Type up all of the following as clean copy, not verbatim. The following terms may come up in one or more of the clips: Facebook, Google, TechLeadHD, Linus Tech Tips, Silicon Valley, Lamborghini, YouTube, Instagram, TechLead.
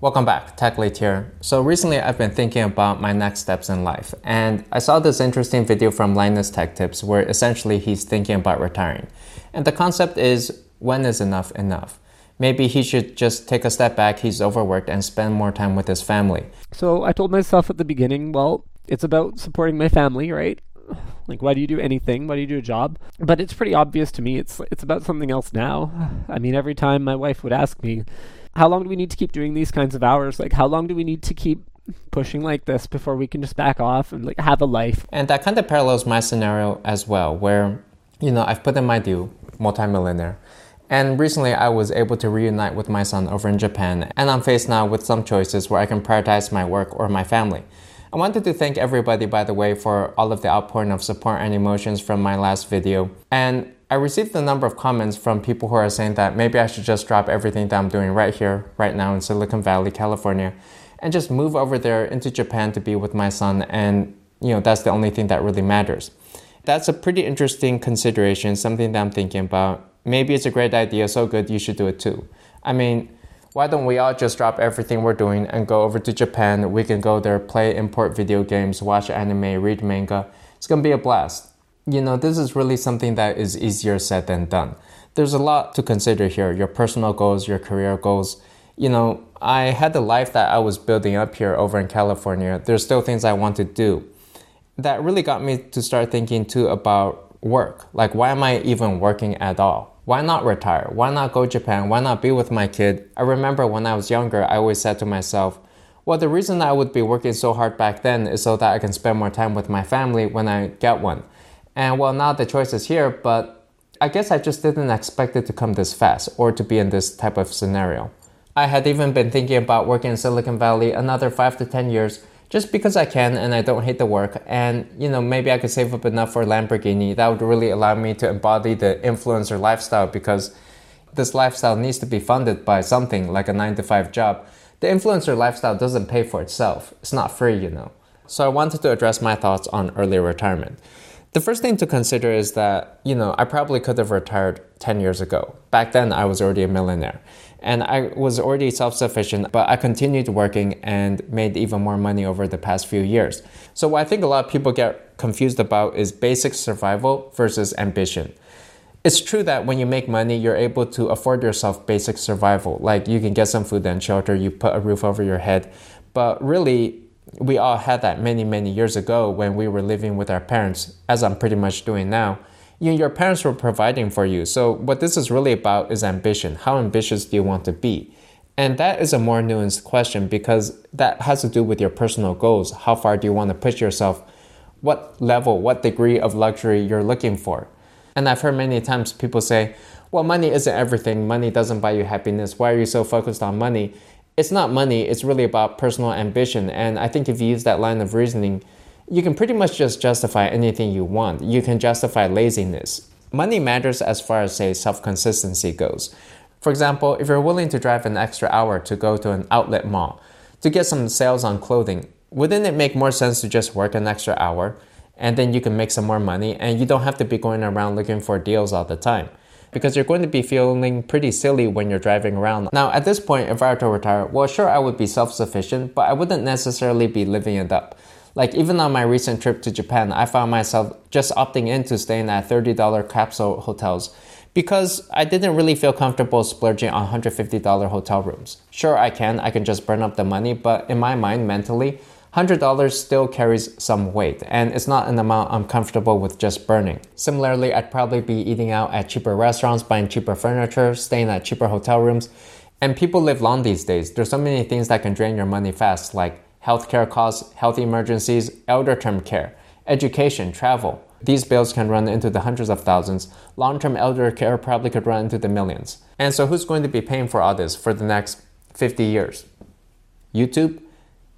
Welcome back, TechLead here. So recently I've been thinking about my next steps in life, and I saw this interesting video from Linus Tech Tips where essentially he's thinking about retiring. And the concept is, when is enough enough? Maybe he should just take a step back, he's overworked, and spend more time with his family. So I told myself at the beginning, well, it's about supporting my family, right? Like, why do you do anything? Why do you do a job? But it's pretty obvious to me, it's about something else now. I mean, every time my wife would ask me, how long do we need to keep doing these kinds of hours? Like, how long do we need to keep pushing like this before we can just back off and like have a life? And that kind of parallels my scenario as well, where, you know, I've put in my due, multimillionaire. And recently I was able to reunite with my son over in Japan, and I'm faced now with some choices where I can prioritize my work or my family. I wanted to thank everybody, by the way, for all of the outpouring of support and emotions from my last video. And I received a number of comments from people who are saying that maybe I should just drop everything that I'm doing right here, right now in Silicon Valley, California, and just move over there into Japan to be with my son. And, you know, that's the only thing that really matters. That's a pretty interesting consideration, something that I'm thinking about. Maybe it's a great idea, so good, you should do it too. I mean, why don't we all just drop everything we're doing and go over to Japan? We can go there, play, import video games, watch anime, read manga. It's going to be a blast. You know, this is really something that is easier said than done. There's a lot to consider here, your personal goals, your career goals. You know, I had the life that I was building up here over in California. There's still things I want to do. That really got me to start thinking too about work. Like, why am I even working at all? Why not retire? Why not go to Japan? Why not be with my kid? I remember when I was younger, I always said to myself, well, the reason I would be working so hard back then is so that I can spend more time with my family when I get one. And well, now the choice is here, but I guess I just didn't expect it to come this fast or to be in this type of scenario. I had even been thinking about working in Silicon Valley another 5 to 10 years just because I can and I don't hate the work, and you know, maybe I could save up enough for a Lamborghini. That would really allow me to embody the influencer lifestyle, because this lifestyle needs to be funded by something like a 9-to-5 job. The influencer lifestyle doesn't pay for itself. It's not free, you know. So I wanted to address my thoughts on early retirement. The first thing to consider is that, you know, I probably could have retired 10 years ago. Back then, I was already a millionaire. And I was already self-sufficient, but I continued working and made even more money over the past few years. So what I think a lot of people get confused about is basic survival versus ambition. It's true that when you make money, you're able to afford yourself basic survival. Like, you can get some food and shelter, you put a roof over your head. But really, we all had that many, many years ago when we were living with our parents, as I'm pretty much doing now. You know, your parents were providing for you. So what this is really about is ambition. How ambitious do you want to be? And that is a more nuanced question, because that has to do with your personal goals. How far do you want to push yourself? What level, what degree of luxury you're looking for? And I've heard many times people say, well, money isn't everything. Money doesn't buy you happiness. Why are you so focused on money? It's not money. It's really about personal ambition. And I think if you use that line of reasoning, you can pretty much just justify anything you want. You can justify laziness. Money matters as far as, say, self-consistency goes. For example, if you're willing to drive an extra hour to go to an outlet mall to get some sales on clothing, wouldn't it make more sense to just work an extra hour and then you can make some more money and you don't have to be going around looking for deals all the time? Because you're going to be feeling pretty silly when you're driving around. Now, at this point, if I were to retire, well, sure, I would be self-sufficient, but I wouldn't necessarily be living it up. Like, even on my recent trip to Japan, I found myself just opting into staying at $30 capsule hotels because I didn't really feel comfortable splurging on $150 hotel rooms. Sure, I can just burn up the money, but in my mind, mentally, $100 still carries some weight, and it's not an amount I'm comfortable with just burning. Similarly, I'd probably be eating out at cheaper restaurants, buying cheaper furniture, staying at cheaper hotel rooms. And people live long these days. There's so many things that can drain your money fast, like healthcare costs, health emergencies, elder-term care, education, travel. These bills can run into the hundreds of thousands. Long-term elder care probably could run into the millions. And so who's going to be paying for all this for the next 50 years? YouTube?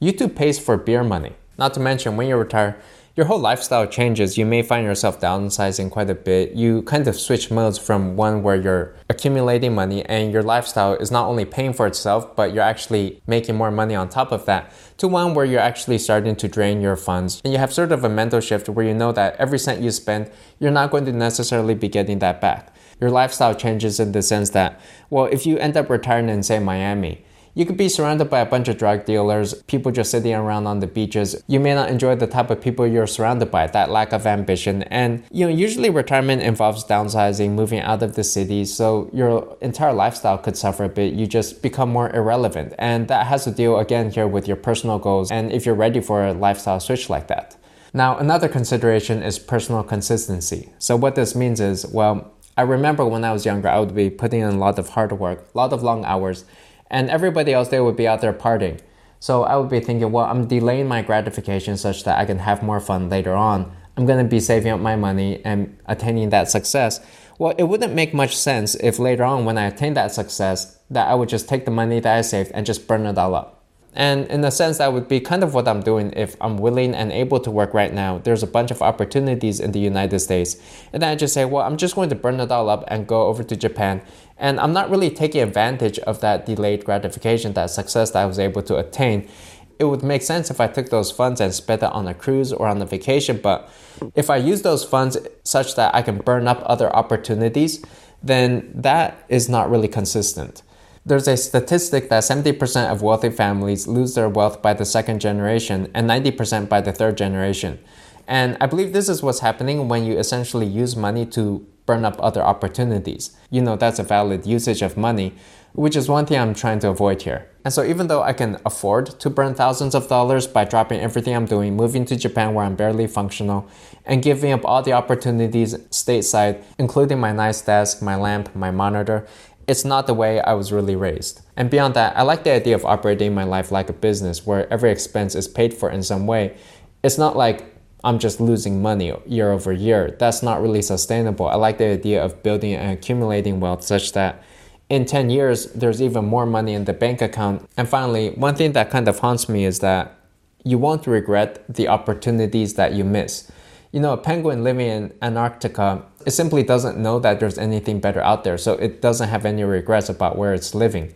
YouTube pays for beer money. Not to mention, when you retire, your whole lifestyle changes. You may find yourself downsizing quite a bit. You kind of switch modes from one where you're accumulating money and your lifestyle is not only paying for itself, but you're actually making more money on top of that, to one where you're actually starting to drain your funds. And you have sort of a mental shift where you know that every cent you spend, you're not going to necessarily be getting that back. Your lifestyle changes in the sense that, well, if you end up retiring in, say, Miami, You could be surrounded by a bunch of drug dealers, people just sitting around on the beaches. You may not enjoy the type of people you're surrounded by, that lack of ambition. And usually retirement involves downsizing, moving out of the city. So your entire lifestyle could suffer a bit. You just become more irrelevant. And that has to deal again here with your personal goals and if you're ready for a lifestyle switch like that. Now, another consideration is personal consistency. So what this means is, well, I remember when I was younger, I would be putting in a lot of hard work, a lot of long hours, and everybody else there would be out there partying. So I would be thinking, well, I'm delaying my gratification such that I can have more fun later on. I'm going to be saving up my money and attaining that success. Well, it wouldn't make much sense if later on when I attain that success, that I would just take the money that I saved and just burn it all up. And in a sense, that would be kind of what I'm doing if I'm willing and able to work right now. There's a bunch of opportunities in the United States. And then I just say, well, I'm just going to burn it all up and go over to Japan. And I'm not really taking advantage of that delayed gratification, that success that I was able to attain. It would make sense if I took those funds and spent it on a cruise or on a vacation. But if I use those funds such that I can burn up other opportunities, then that is not really consistent. There's a statistic that 70% of wealthy families lose their wealth by the second generation and 90% by the third generation. And I believe this is what's happening when you essentially use money to burn up other opportunities. That's a valid usage of money, which is one thing I'm trying to avoid here. And so even though I can afford to burn thousands of dollars by dropping everything I'm doing, moving to Japan where I'm barely functional, and giving up all the opportunities stateside, including my nice desk, my lamp, my monitor, it's not the way I was really raised. And beyond that, I like the idea of operating my life like a business where every expense is paid for in some way. It's not like I'm just losing money year over year. That's not really sustainable. I like the idea of building and accumulating wealth such that in 10 years, there's even more money in the bank account. And finally, one thing that kind of haunts me is that you won't regret the opportunities that you miss. A penguin living in Antarctica, it simply doesn't know that there's anything better out there, so it doesn't have any regrets about where it's living.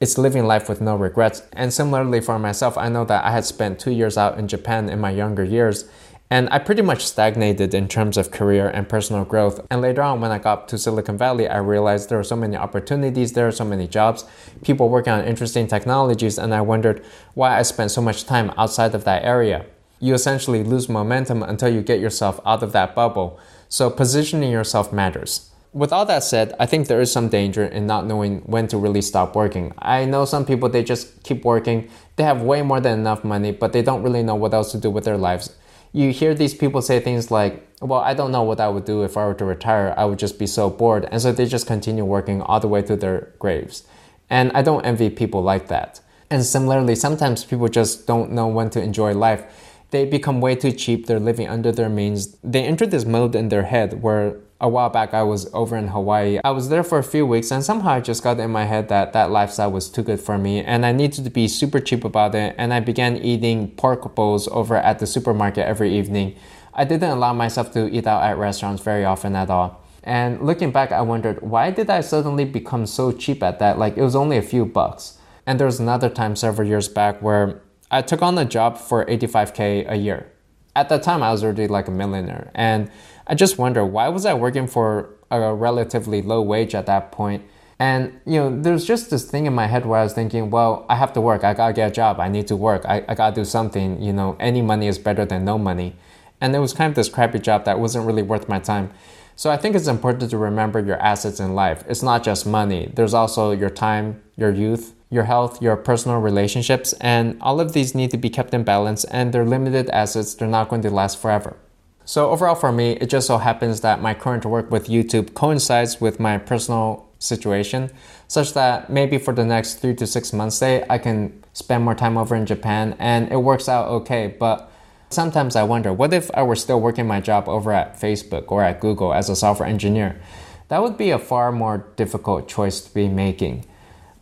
It's living life with no regrets. And similarly for myself, I know that I had spent 2 years out in Japan in my younger years, and I pretty much stagnated in terms of career and personal growth. And later on, when I got to Silicon Valley, I realized there were so many opportunities, there are so many jobs, people working on interesting technologies, and I wondered why I spent so much time outside of that area. You essentially lose momentum until you get yourself out of that bubble. So positioning yourself matters. With all that said, I think there is some danger in not knowing when to really stop working. I know some people, they just keep working. They have way more than enough money, but they don't really know what else to do with their lives. You hear these people say things like, well, I don't know what I would do if I were to retire. I would just be so bored. And so they just continue working all the way to their graves. And I don't envy people like that. And similarly, sometimes people just don't know when to enjoy life. They become way too cheap, they're living under their means. They enter this mode in their head where a while back I was over in Hawaii. I was there for a few weeks and somehow I just got in my head that lifestyle was too good for me and I needed to be super cheap about it, and I began eating pork bowls over at the supermarket every evening. I didn't allow myself to eat out at restaurants very often at all. And looking back, I wondered, why did I suddenly become so cheap at that? Like, it was only a few bucks. And there was another time several years back where I took on a job for $85,000 a year. At that time, I was already like a millionaire. And I just wonder, why was I working for a relatively low wage at that point? And, there's just this thing in my head where I was thinking, well, I have to work. I got to get a job. I need to work. I got to do something. Any money is better than no money. And it was kind of this crappy job that wasn't really worth my time. So I think it's important to remember your assets in life. It's not just money. There's also your time, your youth, your health, your personal relationships, and all of these need to be kept in balance, and they're limited assets. They're not going to last forever. So overall for me, it just so happens that my current work with YouTube coincides with my personal situation, such that maybe for the next 3 to 6 months, say, I can spend more time over in Japan, and it works out okay. But sometimes I wonder, what if I were still working my job over at Facebook or at Google as a software engineer? That would be a far more difficult choice to be making.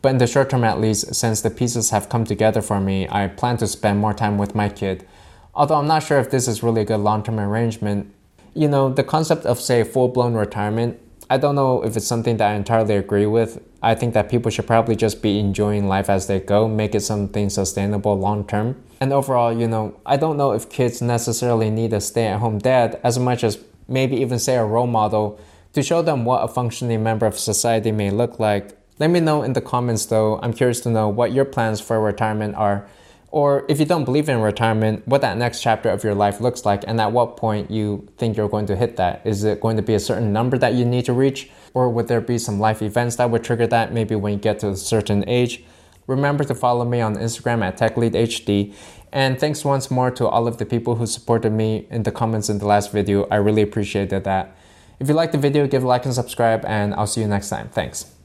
But in the short term at least, since the pieces have come together for me, I plan to spend more time with my kid. Although I'm not sure if this is really a good long-term arrangement. The concept of, say, full-blown retirement, I don't know if it's something that I entirely agree with. I think that people should probably just be enjoying life as they go, make it something sustainable long-term. And overall, I don't know if kids necessarily need a stay-at-home dad as much as maybe even, say, a role model to show them what a functioning member of society may look like. Let me know in the comments though. I'm curious to know what your plans for retirement are, or if you don't believe in retirement, what that next chapter of your life looks like and at what point you think you're going to hit that. Is it going to be a certain number that you need to reach, or would there be some life events that would trigger that maybe when you get to a certain age? Remember to follow me on Instagram at TechLeadHD. And thanks once more to all of the people who supported me in the comments in the last video. I really appreciated that. If you liked the video, give a like and subscribe, and I'll see you next time. Thanks.